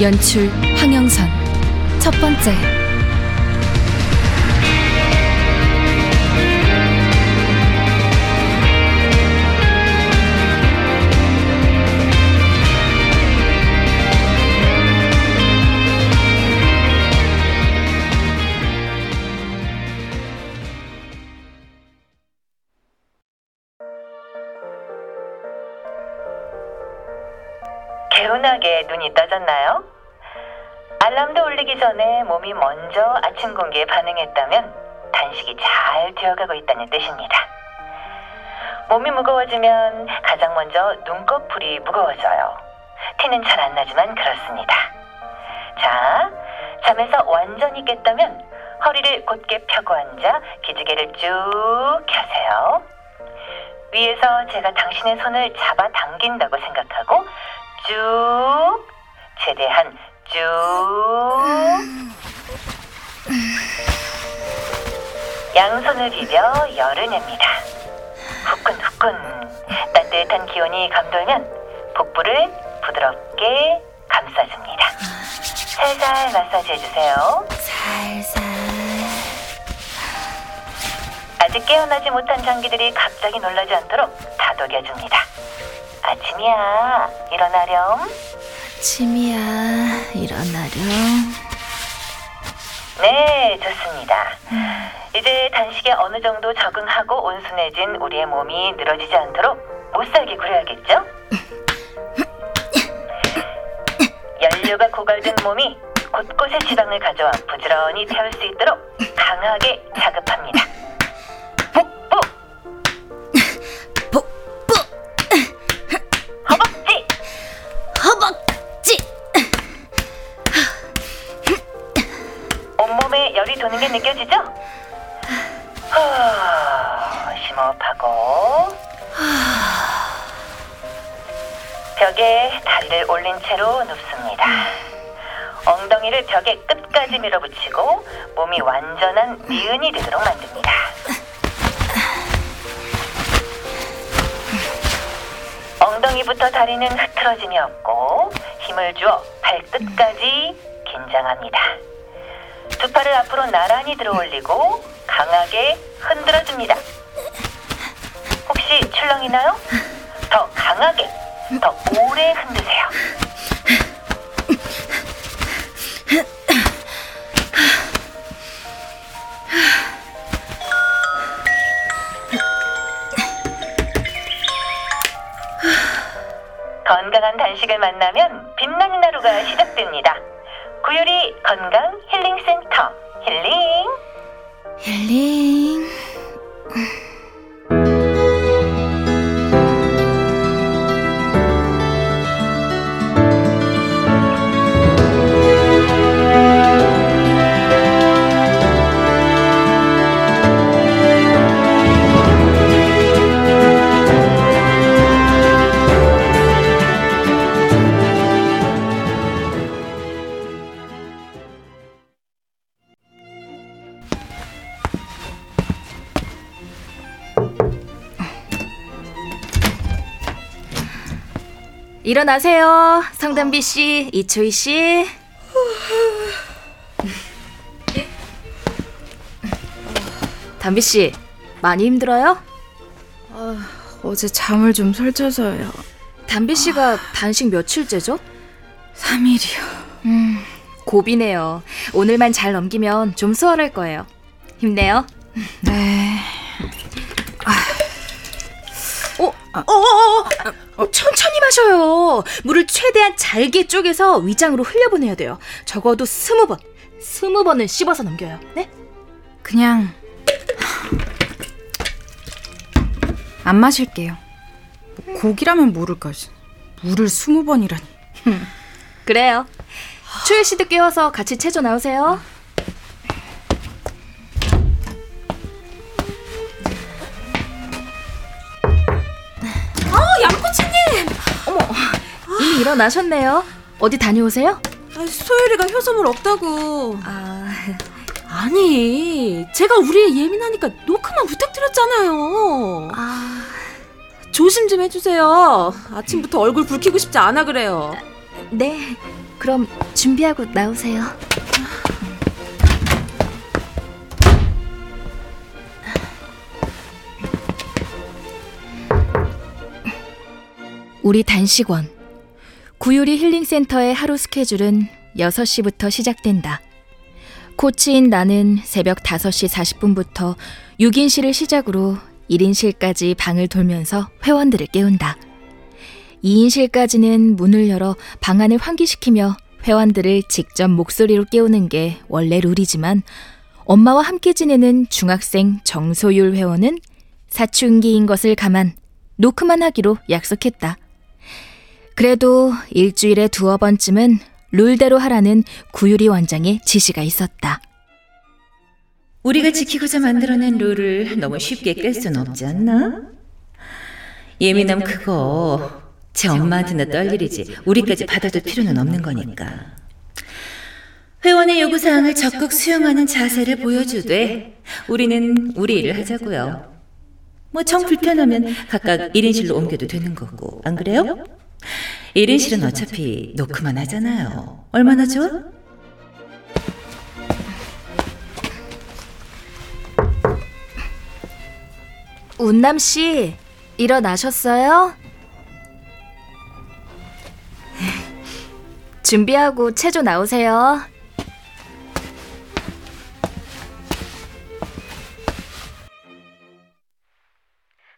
연출 황영선. 첫 번째. 개운하게 눈이 떠졌나요? 알람도 울리기 전에 몸이 먼저 아침 공기에 반응했다면 단식이 잘 되어가고 있다는 뜻입니다. 몸이 무거워지면 가장 먼저 눈꺼풀이 무거워져요. 티는 잘 안 나지만 그렇습니다. 자, 잠에서 완전히 깼다면 허리를 곧게 펴고 앉아 기지개를 쭉 켜세요. 위에서 제가 당신의 손을 잡아당긴다고 생각하고 쭉, 최대한 쭉. 양손을 비벼 열을 냅니다. 후끈후끈 따뜻한 기온이 감돌면 복부를 부드럽게 감싸줍니다. 살살 마사지 해주세요. 살살. 아직 깨어나지 못한 장기들이 갑자기 놀라지 않도록 다독여줍니다. 아침이야, 일어나렴. 아침이야, 일어나렴. 네, 좋습니다. 이제 단식에 어느 정도 적응하고 온순해진 우리의 몸이 늘어지지 않도록 못살게 구려야겠죠? 연료가 고갈된 몸이 곳곳에 지방을 가져와 부지런히 태울 수 있도록 강하게 자극합니다. 열이 도는 게 느껴지죠? 심호흡하고 벽에 다리를 올린 채로 눕습니다. 엉덩이를 벽에 끝까지 밀어붙이고 몸이 완전한 니은이 되도록 만듭니다. 엉덩이부터 다리는 흐트러짐이 없고 힘을 주어 발끝까지 긴장합니다. 두 팔을 앞으로 나란히 들어올리고 강하게 흔들어줍니다. 혹시 출렁이나요? 더 강하게, 더 오래 흔드세요. 건강한 단식을 만나면 빛나는 하루가 시작됩니다. 구유리 건강 힐링센터 힐링. 일어나세요, 성단비 씨, 이초희 씨. 단비 씨, 많이 힘들어요? 어제 잠을 좀 설쳐서요. 단비 씨가 단식 며칠째죠? 3일이요. 고비네요. 오늘만 잘 넘기면 좀 수월할 거예요. 힘내요. 네. 천천히 마셔요. 물을 최대한 잘게 쪼개서 위장으로 흘려보내야 돼요. 적어도 20번. 20번은 씹어서 넘겨요. 네? 그냥 안 마실게요. 고기라면 모를까. 물을 20번이라니. 그래요. 초일 씨도 깨워서 같이 체조 나오세요. 양꼬치님! 어머, 이미 일어나셨네요. 어디 다녀오세요? 소율이가 효소물 없다고. 아니, 제가 우리의 예민하니까 노크만 부탁드렸잖아요. 조심 좀 해주세요. 아침부터 얼굴 붉히고 싶지 않아 그래요. 네, 그럼 준비하고 나오세요. 우리 단식원 구유리 힐링센터의 하루 스케줄은 6시부터 시작된다. 코치인 나는 새벽 5시 40분부터 6인실을 시작으로 1인실까지 방을 돌면서 회원들을 깨운다. 2인실까지는 문을 열어 방 안을 환기시키며 회원들을 직접 목소리로 깨우는 게 원래 룰이지만, 엄마와 함께 지내는 중학생 정소율 회원은 사춘기인 것을 감안 노크만 하기로 약속했다. 그래도 일주일에 2번쯤은 룰대로 하라는 구유리 원장의 지시가 있었다. 우리가 지키고자 만들어낸 룰을 너무 쉽게 깰 순 없지 않나? 예민함 그거 제 엄마한테나 떨 일이지 우리까지 받아줄 필요는 없는 거니까. 회원의 요구사항을 적극 수용하는 자세를 보여주되 우리는 우리 일을 하자고요. 뭐 정 불편하면 각각 1인실로 옮겨도 되는 거고, 안 그래요? 1인실은 어차피 노크만 하잖아요. 얼마나 좋아? 운남 씨, 일어나셨어요? 준비하고 체조 나오세요.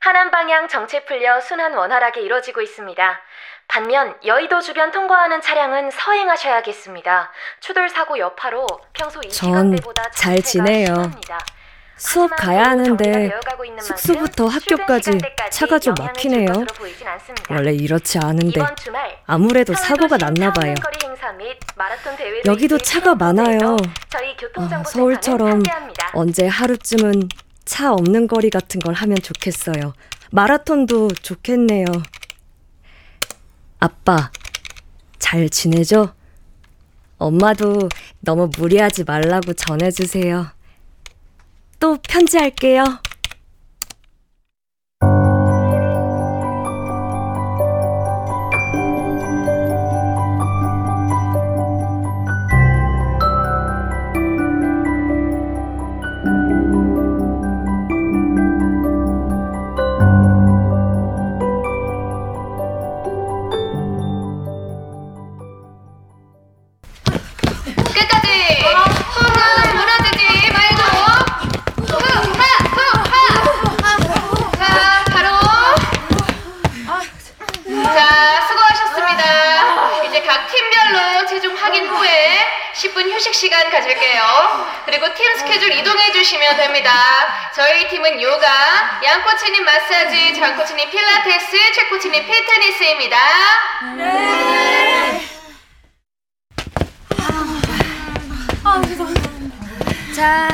하남 방향 정체 풀려 순환 원활하게 이루어지고 있습니다. 반면 여의도 주변 통과하는 차량은 서행하셔야겠습니다. 추돌 사고 여파로 평소 이 시간대보다 잘 지내요. 수업 가야 하는데 숙소부터 학교까지 차가 좀 막히네요. 원래 이렇지 않은데 아무래도 사고가 났나 봐요. 여기도 차가 많아요. 서울처럼 언제 하루쯤은 차 없는 거리 같은 걸 하면 좋겠어요. 마라톤도 좋겠네요. 아빠, 잘 지내죠? 엄마도 너무 무리하지 말라고 전해주세요. 또 편지할게요. 시간 가질게요. 그리고 팀 스케줄 이동해 주시면 됩니다. 저희 팀은 요가, 양코치님 마사지, 장코치님 필라테스, 최코치님 피트니스입니다. 네. 자,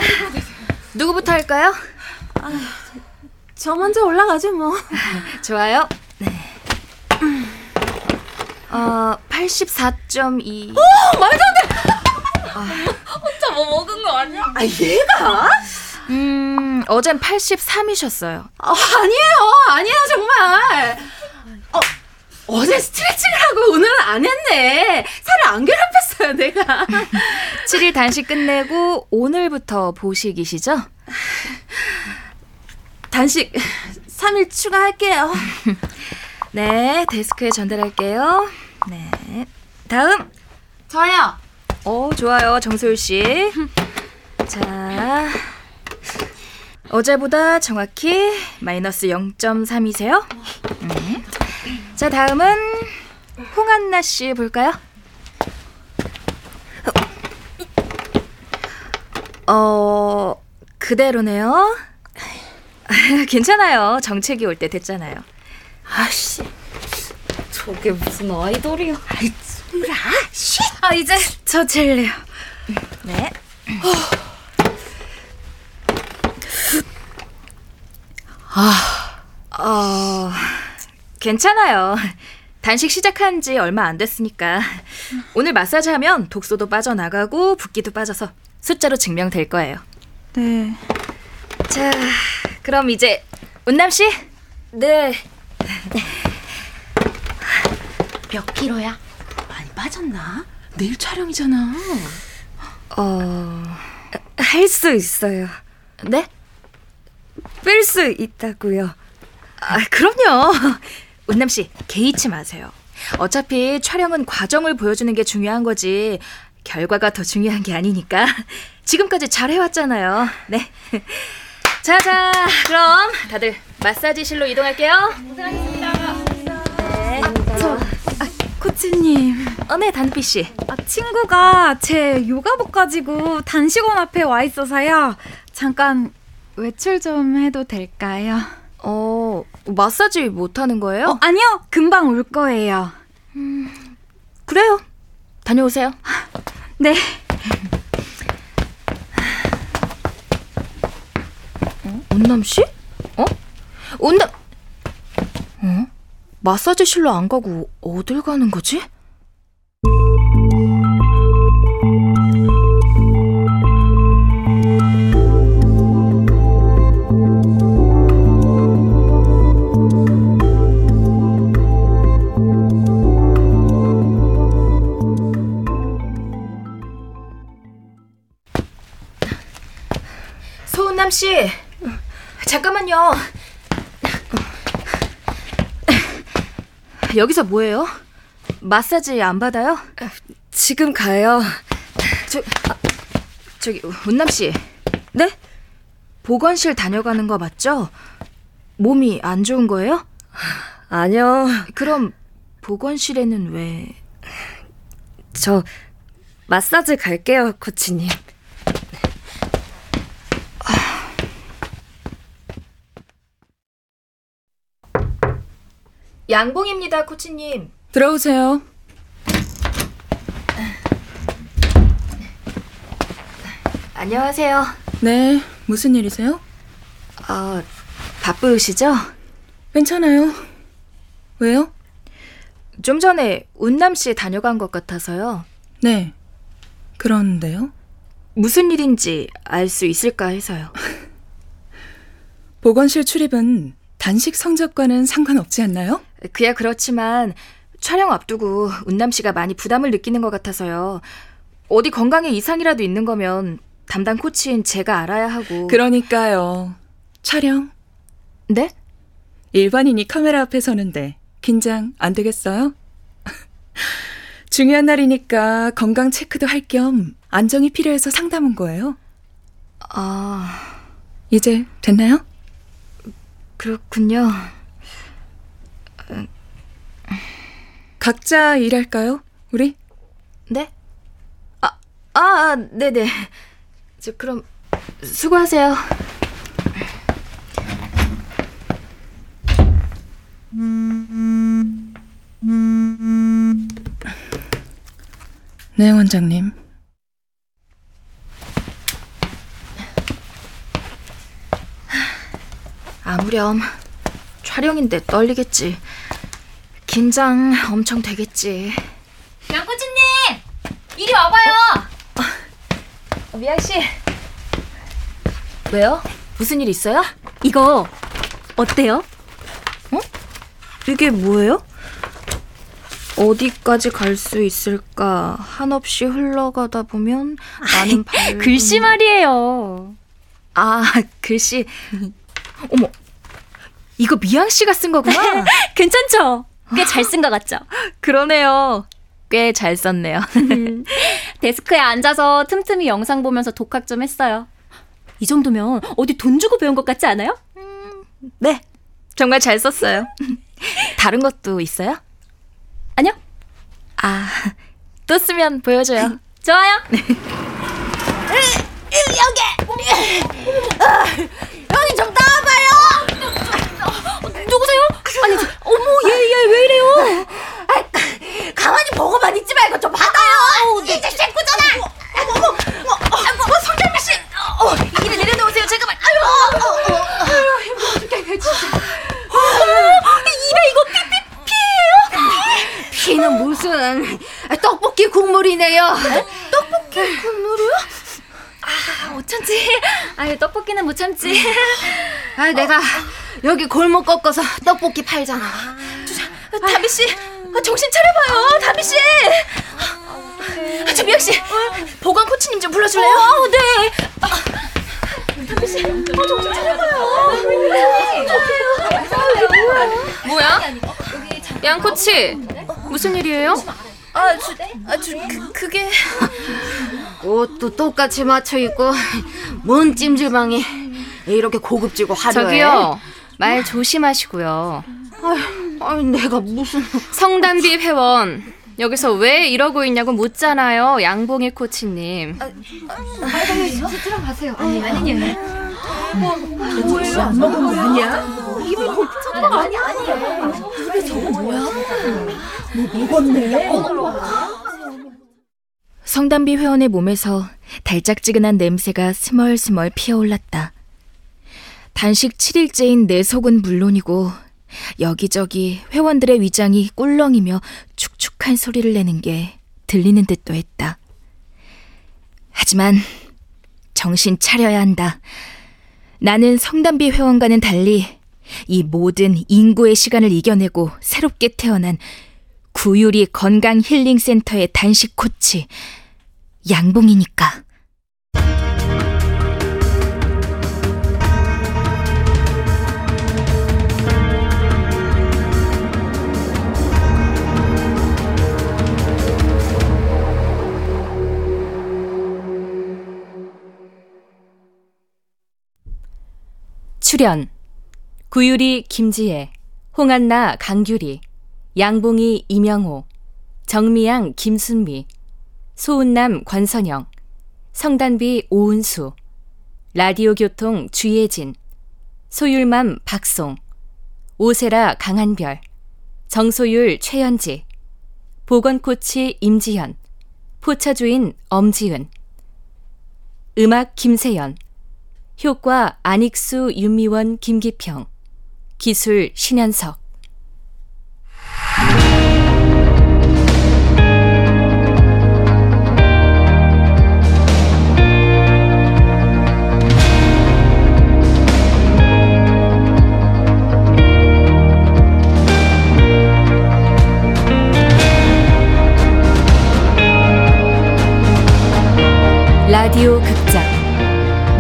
누구부터 할까요? 저 먼저 올라가죠 뭐. 좋아요. 네. 84.2. 오, 말도 안 돼. 혼자 뭐 먹은 거 아니야? 아, 얘가? 어젠 83이셨어요. 아니에요, 정말. 어제 스트레칭을 하고 오늘은 안 했네. 살을 안 괴롭혔어요, 내가. 7일 단식 끝내고 오늘부터 보식이시죠? 단식 3일 추가할게요. 네, 데스크에 전달할게요. 네, 다음. 저요. 좋아요, 정소율 씨. 자, 어제보다 정확히 마이너스 0.3이세요. 자, 다음은 홍한나 씨 볼까요? 그대로네요. 괜찮아요. 정책이 올 때 됐잖아요. 아씨, 저게 무슨 아이돌이야. 누라, 쉿! 아, 이제 저 젤리요. 네. 괜찮아요. 단식 시작한 지 얼마 안 됐으니까. 오늘 마사지하면 독소도 빠져나가고 붓기도 빠져서 숫자로 증명될 거예요. 네. 자, 그럼 이제 운남 씨? 네. 몇 킬로야? 많이 빠졌나? 내일 촬영이잖아. 할 수 있어요. 네? 뺄 수 있다고요. 아, 그럼요. 운남 씨, 개의치 마세요. 어차피 촬영은 과정을 보여주는 게 중요한 거지 결과가 더 중요한 게 아니니까. 지금까지 잘 해왔잖아요. 네. 자자, 그럼 다들 마사지실로 이동할게요. 고생하셨습니다. 네. 코치님. 네, 단비 씨. 친구가 제 요가복 가지고 단식원 앞에 와 있어서요. 잠깐 외출 좀 해도 될까요? 마사지 못하는 거예요? 아니요, 금방 올 거예요. 그래요. 다녀오세요. 네. 운남 씨? 운남? 마사지실로 안 가고 어딜 가는 거지? 소운남 씨, 잠깐만요. 여기서 뭐예요? 마사지 안 받아요? 지금 가요. 저기 운남 씨. 네? 보건실 다녀가는 거 맞죠? 몸이 안 좋은 거예요? 아니요. 그럼 보건실에는 왜? 저 마사지 갈게요, 코치님. 양봉입니다, 코치님. 들어오세요. 안녕하세요. 네, 무슨 일이세요? 바쁘시죠? 괜찮아요. 왜요? 좀 전에 운남씨 다녀간 것 같아서요. 네, 그런데요? 무슨 일인지 알 수 있을까 해서요. 보건실 출입은 단식 성적과는 상관없지 않나요? 그야 그렇지만 촬영 앞두고 운남 씨가 많이 부담을 느끼는 것 같아서요. 어디 건강에 이상이라도 있는 거면 담당 코치인 제가 알아야 하고. 그러니까요. 촬영? 네? 일반인이 카메라 앞에 서는데 긴장 안 되겠어요? 중요한 날이니까 건강 체크도 할 겸 안정이 필요해서 상담 온 거예요. 이제 됐나요? 그렇군요. 각자 일할까요, 우리? 네? 네네. 저 그럼 수고하세요. 네, 원장님. 아무렴. 촬영인데 떨리겠지. 긴장 엄청 되겠지. 양코치님! 이리 와봐요! 미양씨. 왜요? 무슨 일 있어요? 이거 어때요? 이게 뭐예요? 어디까지 갈 수 있을까? 한없이 흘러가다 보면 나는 밝은... 글씨 말이에요. 글씨... 어머, 이거 미양 씨가 쓴 거구나. 괜찮죠? 꽤 잘 쓴 것 같죠? 그러네요. 꽤 잘 썼네요. 데스크에 앉아서 틈틈이 영상 보면서 독학 좀 했어요. 이 정도면 어디 돈 주고 배운 것 같지 않아요? 네, 정말 잘 썼어요. 다른 것도 있어요? 아니요. 또 쓰면 보여줘요. 좋아요. 여기! 여기 좀 나와봐요. 누구세요? 아니, 어머, 얘 왜 이래요? 가만히 보고만 있지 말고 못 참지. 아유, 떡볶이는 못 참지. 아유, 내가 여기 골목 꺾어서 떡볶이 팔잖아. 다비 씨, 정신 차려봐요, 다비 씨. 정미양 씨, 보건 코치님 좀 불러줄래요? 네. 다비 씨, 정신 차려봐요. 뭐야? 양 코치, 무슨 일이에요? 그게 옷도 똑같이 맞춰 입고 뭔 찜질방이 이렇게 고급지고 화려해. 저기요, 말 조심하시고요. 아유, 내가 무슨 성단비 회원 여기서 왜 이러고 있냐고 묻잖아요, 양봉이 코치님. 들어가세요. 아니에요. 뭐예요? 안 먹은 거 뭐냐? 입이 벅찬 거 아니야? 입이 저거 뭐야? 뭐 먹었네. 성단비 회원의 몸에서 달짝지근한 냄새가 스멀스멀 피어올랐다. 단식 7일째인 내 속은 물론이고 여기저기 회원들의 위장이 꿀렁이며 축축한 소리를 내는 게 들리는 듯도 했다. 하지만 정신 차려야 한다. 나는 성단비 회원과는 달리 이 모든 인구의 시간을 이겨내고 새롭게 태어난 구유리 건강 힐링 센터의 단식 코치 양봉이니까. 출연 구유리 김지혜, 홍한나 강규리, 양봉이 이명호, 정미양 김순미, 소운남 권선영, 성단비 오은수, 라디오교통 주예진, 소율맘 박송, 오세라 강한별, 정소율 최연지, 보건코치 임지현, 포차주인 엄지은, 음악 김세현, 효과 안익수, 윤미원, 김기평, 기술 신현석. 라디오 극장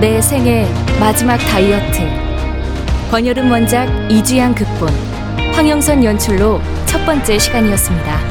내 생애 마지막 다이어트, 권여름 원작, 이주향 극본, 황영선 연출로 첫 번째 시간이었습니다.